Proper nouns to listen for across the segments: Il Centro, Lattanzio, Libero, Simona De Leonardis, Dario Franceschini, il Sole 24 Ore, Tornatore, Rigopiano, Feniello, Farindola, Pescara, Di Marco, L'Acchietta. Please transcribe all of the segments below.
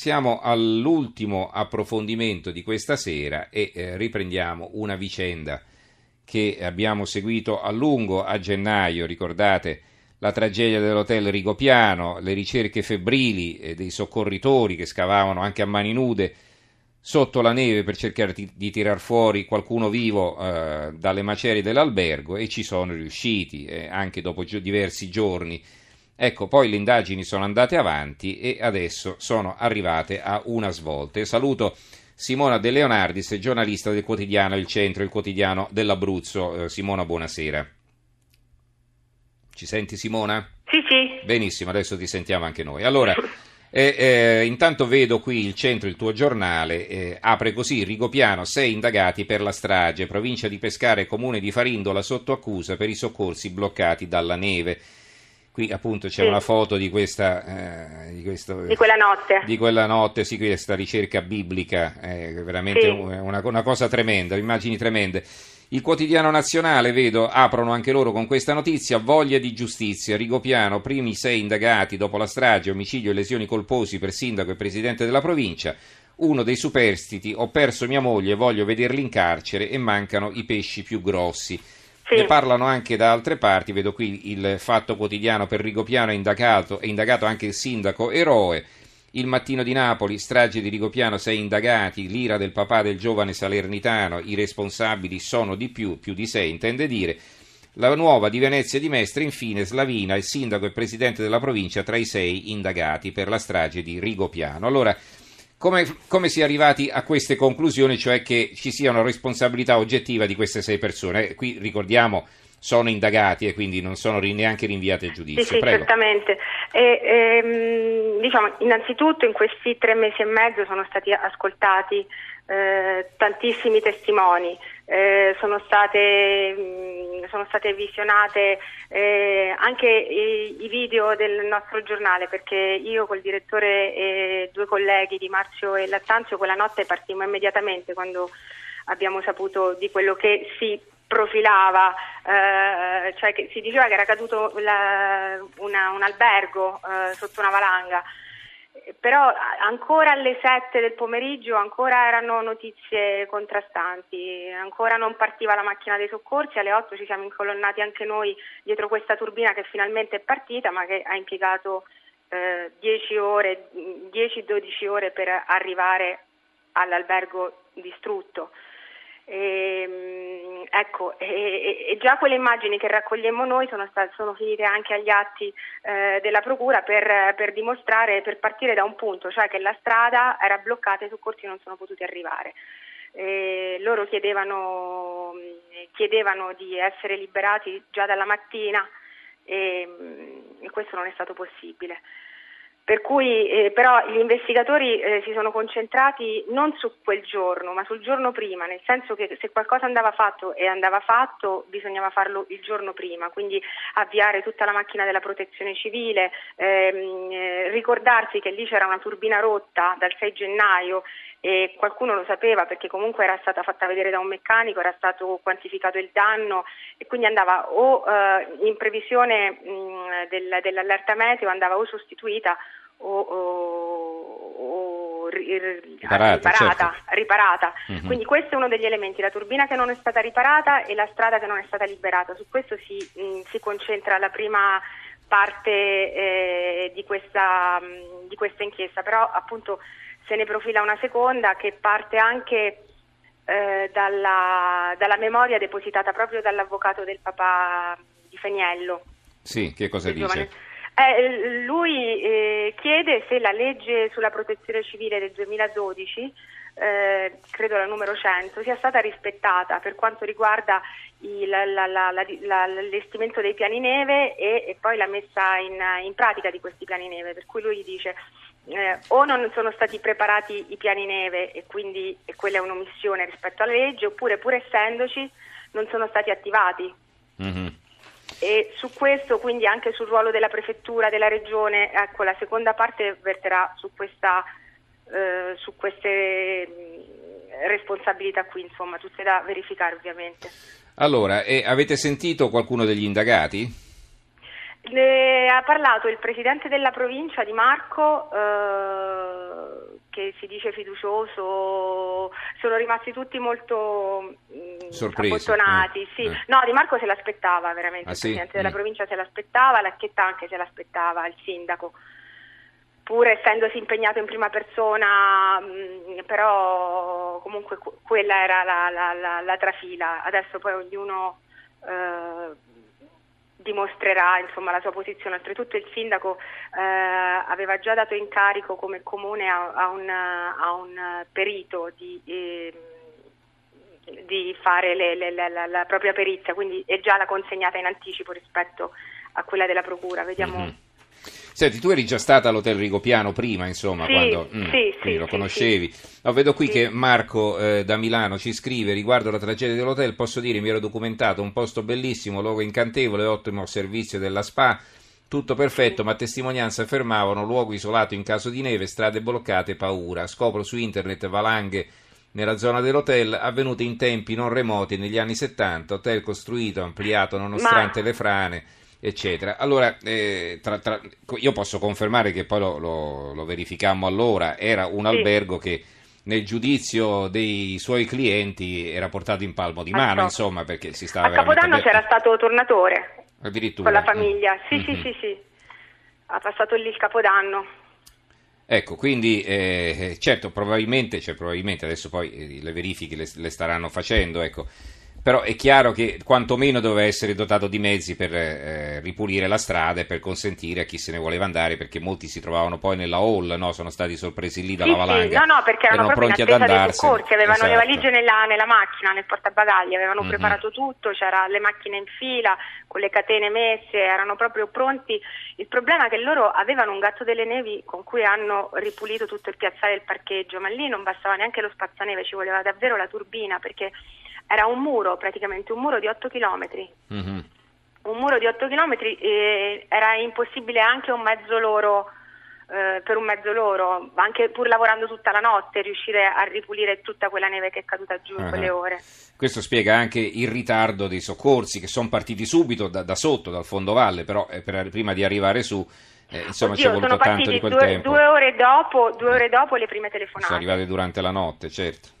Siamo all'ultimo approfondimento di questa sera e riprendiamo una vicenda che abbiamo seguito a lungo a gennaio. Ricordate la tragedia dell'hotel Rigopiano, le ricerche febbrili dei soccorritori che scavavano anche a mani nude sotto la neve per cercare di tirar fuori qualcuno vivo dalle macerie dell'albergo, e ci sono riusciti anche dopo diversi giorni. Ecco, poi le indagini sono andate avanti e adesso sono arrivate a una svolta. E saluto Simona De Leonardis, giornalista del quotidiano Il Centro, il quotidiano dell'Abruzzo. Simona, buonasera. Ci senti, Simona? Sì, sì. Benissimo, adesso ti sentiamo anche noi. Allora, intanto vedo qui Il Centro, il tuo giornale, apre così: Rigopiano, 6 indagati per la strage, provincia di Pescara e comune di Farindola sotto accusa per i soccorsi bloccati dalla neve. Qui appunto c'è una foto di questa di quella notte, sì, questa ricerca biblica, veramente una cosa tremenda, immagini tremende. Il quotidiano nazionale, vedo, aprono anche loro con questa notizia: voglia di giustizia, Rigopiano, primi 6 indagati dopo la strage, omicidio e lesioni colposi per sindaco e presidente della provincia. Uno dei superstiti: ho perso mia moglie, voglio vederli in carcere e mancano i pesci più grossi. Sì. Ne parlano anche da altre parti, vedo qui il Fatto Quotidiano: per Rigopiano è indagato anche il sindaco eroe. Il Mattino di Napoli: strage di Rigopiano, 6 indagati, l'ira del papà del giovane salernitano, i responsabili sono di più di 6 intende dire. La Nuova di Venezia di Mestre, infine, Slavina, il sindaco e presidente della provincia tra i 6 indagati per la strage di Rigopiano. Allora, Come si è arrivati a queste conclusioni, cioè che ci sia una responsabilità oggettiva di queste 6 persone? Qui ricordiamo sono indagati e quindi non sono neanche rinviati a giudizio. Sì, prego. Certamente. Diciamo, innanzitutto in questi 3 mesi e mezzo sono stati ascoltati tantissimi testimoni, sono state visionate anche i video del nostro giornale, perché io col direttore e 2 colleghi, Di Marco e Lattanzio, quella notte partimmo immediatamente quando abbiamo saputo di quello che si profilava, cioè che si diceva che era caduto un albergo sotto una valanga. Però ancora alle 7 del pomeriggio ancora erano notizie contrastanti, ancora non partiva la macchina dei soccorsi, alle 8 ci siamo incolonnati anche noi dietro questa turbina che finalmente è partita, ma che ha impiegato 10-12 ore per arrivare all'albergo distrutto. E già quelle immagini che raccogliemmo noi sono finite anche agli atti della procura per dimostrare, per partire da un punto, cioè che la strada era bloccata e i soccorsi non sono potuti arrivare. Loro chiedevano di essere liberati già dalla mattina e questo non è stato possibile. Per cui però gli investigatori si sono concentrati non su quel giorno, ma sul giorno prima, nel senso che se qualcosa andava fatto, bisognava farlo il giorno prima, quindi avviare tutta la macchina della protezione civile, ricordarsi che lì c'era una turbina rotta dal 6 gennaio e qualcuno lo sapeva perché comunque era stata fatta vedere da un meccanico, era stato quantificato il danno e quindi andava o in previsione dell'allerta meteo, andava o sostituita o riparata. Uh-huh. Quindi questo è uno degli elementi: la turbina che non è stata riparata e la strada che non è stata liberata. Su questo si concentra la prima parte di questa inchiesta, però appunto se ne profila una seconda che parte anche dalla memoria depositata proprio dall'avvocato del papà di Feniello. Sì, che cosa dice? Giovane. Lui chiede se la legge sulla protezione civile del 2012, credo la numero 100, sia stata rispettata per quanto riguarda l'allestimento dei piani neve e poi la messa in pratica di questi piani neve, per cui lui dice o non sono stati preparati i piani neve e quindi quella è un'omissione rispetto alla legge, oppure pur essendoci non sono stati attivati. Mm-hmm. E su questo, quindi anche sul ruolo della prefettura, della regione, ecco, la seconda parte verterà su queste responsabilità qui, insomma, tutte da verificare ovviamente. Allora, avete sentito qualcuno degli indagati? Ha parlato il presidente della provincia, Di Marco, che si dice fiducioso, sono rimasti tutti molto appottonati. Sì. No, Di Marco se l'aspettava veramente, il presidente della provincia se l'aspettava, L'Acchietta anche se l'aspettava, il sindaco, pur essendosi impegnato in prima persona, però comunque quella era la trafila. Adesso poi ognuno dimostrerà insomma la sua posizione. Oltretutto il sindaco aveva già dato incarico come comune a un perito di fare la propria perizia, quindi è già la consegnata in anticipo rispetto a quella della procura. Vediamo. Mm-hmm. Senti, tu eri già stata all'hotel Rigopiano prima, insomma, sì, quando lo conoscevi. Sì. No, vedo qui che Marco da Milano ci scrive: riguardo la tragedia dell'hotel, posso dire mi ero documentato, un posto bellissimo, luogo incantevole, ottimo servizio della SPA, tutto perfetto, ma testimonianze affermavano luogo isolato in caso di neve, strade bloccate, paura. Scopro su internet valanghe nella zona dell'hotel avvenute in tempi non remoti negli anni 70, hotel costruito, ampliato nonostante le frane, eccetera. Allora io posso confermare che poi lo verificammo allora, era un albergo che nel giudizio dei suoi clienti era portato in palmo di mano, insomma, perché si stava a Capodanno c'era stato Tornatore addirittura con la famiglia. Sì, ha passato lì il Capodanno. Ecco, quindi certo, probabilmente adesso poi le verifiche le staranno facendo, ecco. Però è chiaro che quantomeno doveva essere dotato di mezzi per ripulire la strada e per consentire a chi se ne voleva andare, perché molti si trovavano poi nella hall, no? Sono stati sorpresi lì dalla valanga. No, perché erano pronti ad andarsene. Avevano le valigie nella macchina, nel portabagagli, avevano preparato tutto, c'era le macchine in fila, con le catene messe, erano proprio pronti. Il problema è che loro avevano un gatto delle nevi con cui hanno ripulito tutto il piazzale e il parcheggio, ma lì non bastava neanche lo spazzaneve, ci voleva davvero la turbina, perché era un muro, praticamente un muro di 8 chilometri. Mm-hmm. Un muro di 8 chilometri, era impossibile anche per un mezzo loro, anche pur lavorando tutta la notte, riuscire a ripulire tutta quella neve che è caduta giù in quelle ore. Questo spiega anche il ritardo dei soccorsi, che sono partiti subito da sotto, dal fondovalle, però prima di arrivare su, insomma, ci è voluto tanto di quel tempo. 2 ore dopo le prime telefonate. Sono arrivate durante la notte, certo.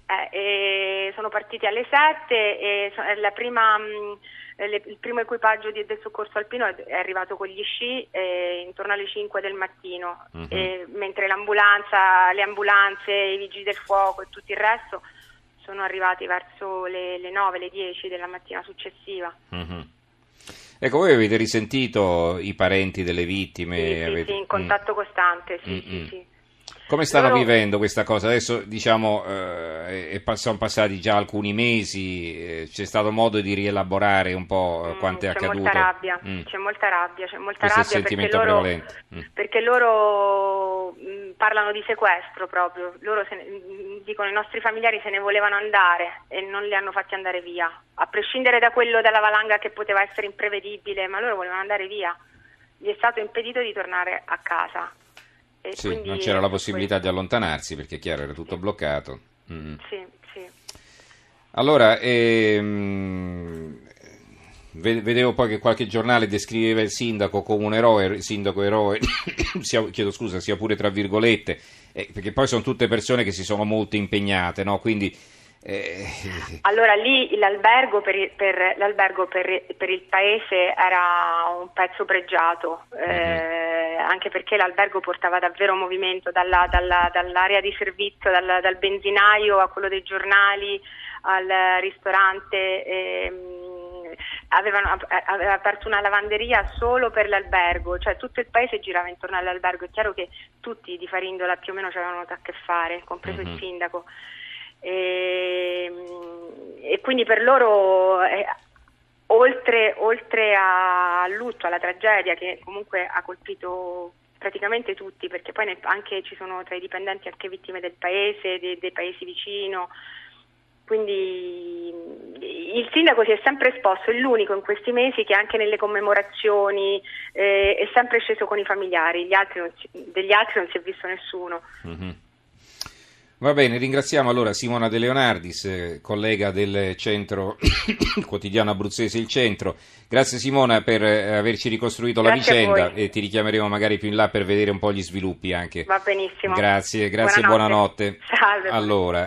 Sono partiti alle 7 e il primo equipaggio del soccorso alpino è arrivato con gli sci intorno alle 5 del mattino, mentre l'ambulanza, le ambulanze, i vigili del fuoco e tutto il resto sono arrivati verso le 9, le 10 della mattina successiva. Ecco, voi avete risentito i parenti delle vittime? Sì, in contatto costante, sì. Come stanno vivendo questa cosa? Adesso diciamo sono passati già alcuni mesi, c'è stato modo di rielaborare un po' quanto è accaduto. C'è molta rabbia. Questo rabbia sentimento prevalente. Perché loro parlano di sequestro proprio, loro dicono i nostri familiari se ne volevano andare e non li hanno fatti andare via, a prescindere da quello della valanga che poteva essere imprevedibile, ma loro volevano andare via, gli è stato impedito di tornare a casa. Sì, non c'era la possibilità di allontanarsi perché è chiaro era tutto bloccato. Allora vedevo poi che qualche giornale descriveva il sindaco come un eroe, sindaco eroe sia pure tra virgolette, perché poi sono tutte persone che si sono molto impegnate, no? Quindi allora lì l'albergo per il paese era un pezzo pregiato, anche perché l'albergo portava davvero movimento dall'area di servizio, dal benzinaio a quello dei giornali al ristorante, aveva aperto una lavanderia solo per l'albergo, cioè tutto il paese girava intorno all'albergo. È chiaro che tutti di Farindola più o meno ci avevano a che fare, compreso il sindaco. E quindi per loro oltre al lutto, alla tragedia che comunque ha colpito praticamente tutti, perché poi anche ci sono tra i dipendenti anche vittime del paese, dei paesi vicino, quindi il sindaco si è sempre esposto, è l'unico in questi mesi che anche nelle commemorazioni è sempre sceso con i familiari, degli altri non si è visto nessuno. Va bene, ringraziamo allora Simona De Leonardis, collega del Centro, il quotidiano abruzzese Il Centro. Grazie Simona per averci ricostruito la vicenda e ti richiameremo magari più in là per vedere un po' gli sviluppi anche. Va benissimo. Grazie, buonanotte. Salve. Allora